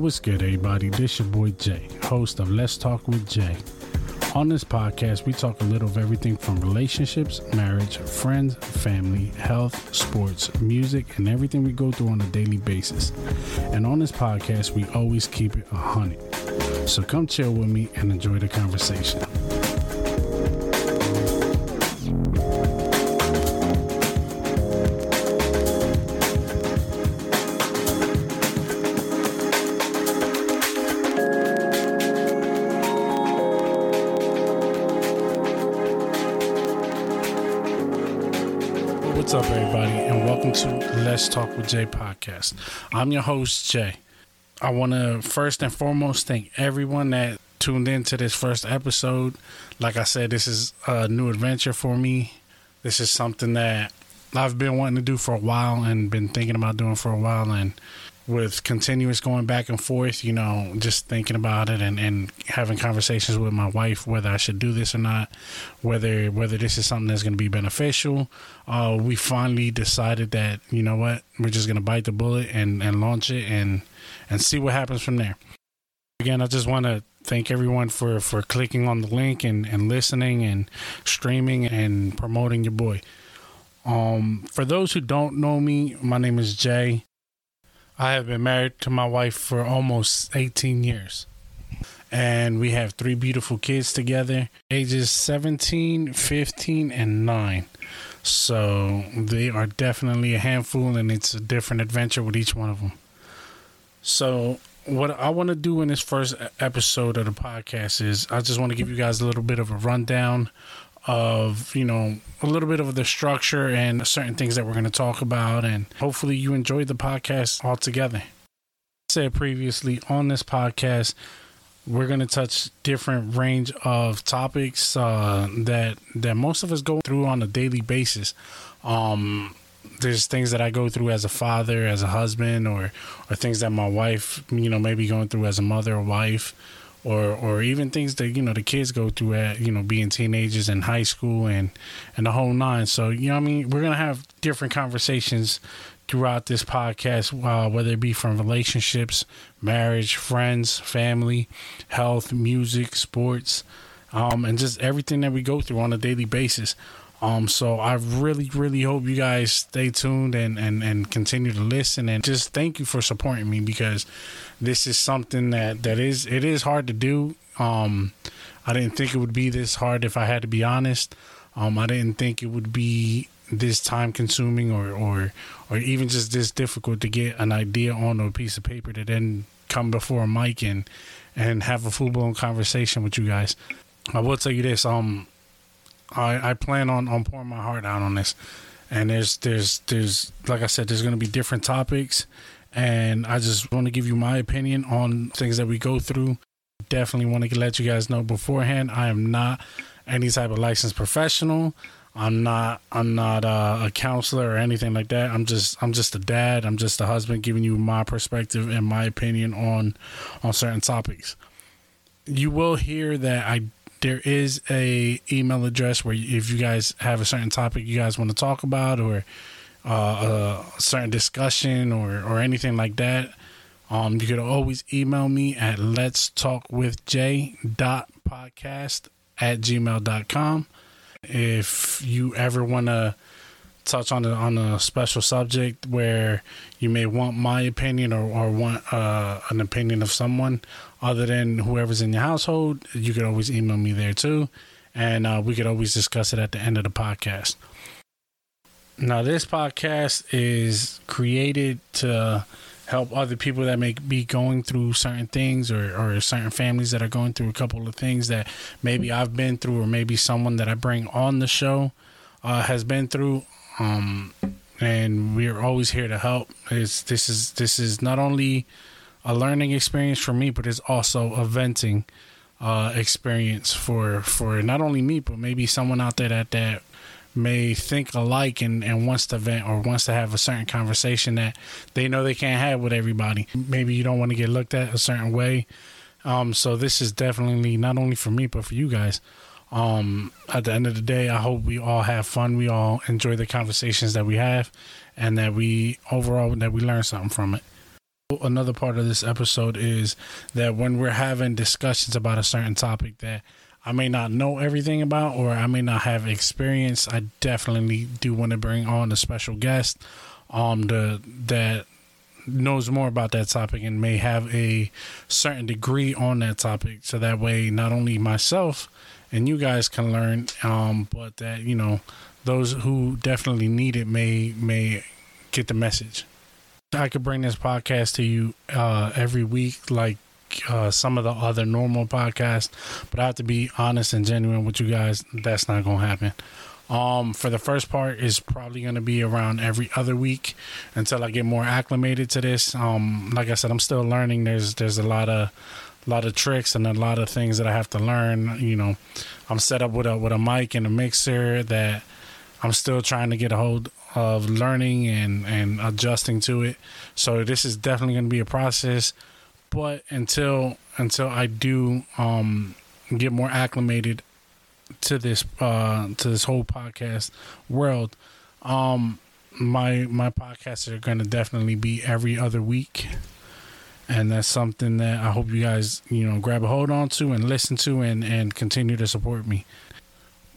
what's good, everybody? This your boy Jay, host of Let's Talk with Jay. On this podcast, we talk a little of everything from relationships, marriage, friends, family, health, sports, music, and everything we go through on a daily basis. And on this podcast, we always keep it 100. So come chill with me and enjoy the conversation. What's up, everybody, and welcome to Let's Talk with Jay podcast. I'm your host, Jay. I want to first and foremost thank everyone that tuned in to this first episode. Like I said, this is a new adventure for me. This is something that I've been wanting to do for a while and been thinking about doing for a while. And with continuous going back and forth, you know, just thinking about it and having conversations with my wife, whether I should do this or not, whether this is something that's going to be beneficial. We finally decided that, you know what, we're just going to bite the bullet and launch it and see what happens from there. Again, I just want to thank everyone for clicking on the link and listening and streaming and promoting your boy. For those who don't know me, my name is Jay. I have been married to my wife for almost 18 years, and we have three beautiful kids together, ages 17, 15, and 9. So they are definitely a handful, and it's a different adventure with each one of them. So what I want to do in this first episode of the podcast is I just want to give you guys a little bit of a rundown of, you know, a little bit of the structure and certain things that we're going to talk about, and hopefully you enjoyed the podcast altogether. As I said previously, on this podcast we're going to touch different range of topics that most of us go through on a daily basis. There's things that I go through as a father, as a husband, or things that my wife, you know, maybe going through as a mother or wife, or even things that, you know, the kids go through at, you know, being teenagers in high school and the whole nine. So, you know what I mean? We're going to have different conversations throughout this podcast, whether it be from relationships, marriage, friends, family, health, music, sports, and just everything that we go through on a daily basis. So I really, really hope you guys stay tuned and continue to listen, and just thank you for supporting me, because this is something that is hard to do. I didn't think it would be this hard, if I had to be honest. I didn't think it would be this time consuming or even just this difficult to get an idea on a piece of paper to then come before a mic and have a full blown conversation with you guys. I will tell you this, I plan on pouring my heart out on this, and there's like I said, there's going to be different topics, and I just want to give you my opinion on things that we go through. Definitely want to let you guys know beforehand, I am not any type of licensed professional. I'm not a counselor or anything like that. I'm just a dad. I'm just a husband giving you my perspective and my opinion on certain topics. You will hear that there is a email address where, if you guys have a certain topic you guys want to talk about, or a certain discussion or anything like that, you could always email me at letstalkwithj.podcast@gmail.com. If you ever want to touch on a special subject where you may want my opinion or want an opinion of someone other than whoever's in your household, you could always email me there too, and we could always discuss it at the end of the podcast. Now, this podcast is created to help other people that may be going through certain things, or certain families that are going through a couple of things that maybe I've been through, or maybe someone that I bring on the show has been through. And we're always here to help. This is not only a learning experience for me, but it's also a venting experience for not only me, but maybe someone out there that may think alike and wants to vent, or wants to have a certain conversation that they know they can't have with everybody. Maybe you don't want to get looked at a certain way. So this is definitely not only for me, but for you guys. At the end of the day, I hope we all have fun. We all enjoy the conversations that we have, and that we learn something from it. Another part of this episode is that when we're having discussions about a certain topic that I may not know everything about or I may not have experience, I definitely do want to bring on a special guest that knows more about that topic and may have a certain degree on that topic. So that way, not only myself and you guys can learn, but that, you know, those who definitely need it may get the message. I could bring this podcast to you every week, like some of the other normal podcasts, but I have to be honest and genuine with you guys. That's not going to happen. For the first part is probably going to be around every other week until I get more acclimated to this. Like I said, I'm still learning. There's a lot of tricks and a lot of things that I have to learn. You know, I'm set up with a mic and a mixer that I'm still trying to get a hold of, learning and adjusting to it. So this is definitely going to be a process, but until I do get more acclimated to this whole podcast world, my podcasts are going to definitely be every other week, and that's something that I hope you guys, you know, grab a hold on to and listen to and continue to support me.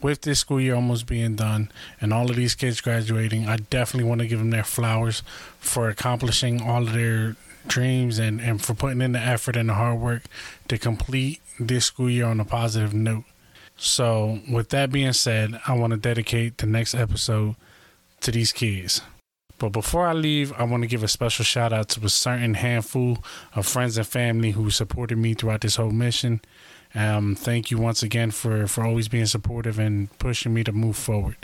With this school year almost being done and all of these kids graduating, I definitely want to give them their flowers for accomplishing all of their dreams and for putting in the effort and the hard work to complete this school year on a positive note. So with that being said, I want to dedicate the next episode to these kids. But before I leave, I want to give a special shout out to a certain handful of friends and family who supported me throughout this whole mission. Thank you once again for always being supportive and pushing me to move forward.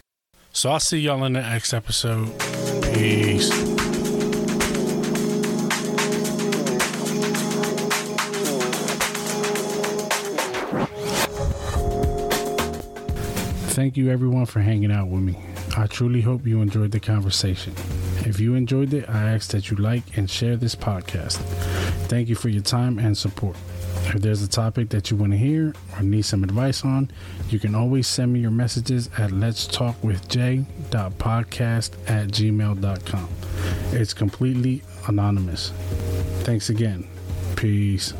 So I'll see y'all in the next episode. Peace. Thank you everyone for hanging out with me. I truly hope you enjoyed the conversation. If you enjoyed it, I ask that you like and share this podcast. Thank you for your time and support. If there's a topic that you want to hear or need some advice on, you can always send me your messages at letstalkwithj.podcast@gmail.com. It's completely anonymous. Thanks again. Peace.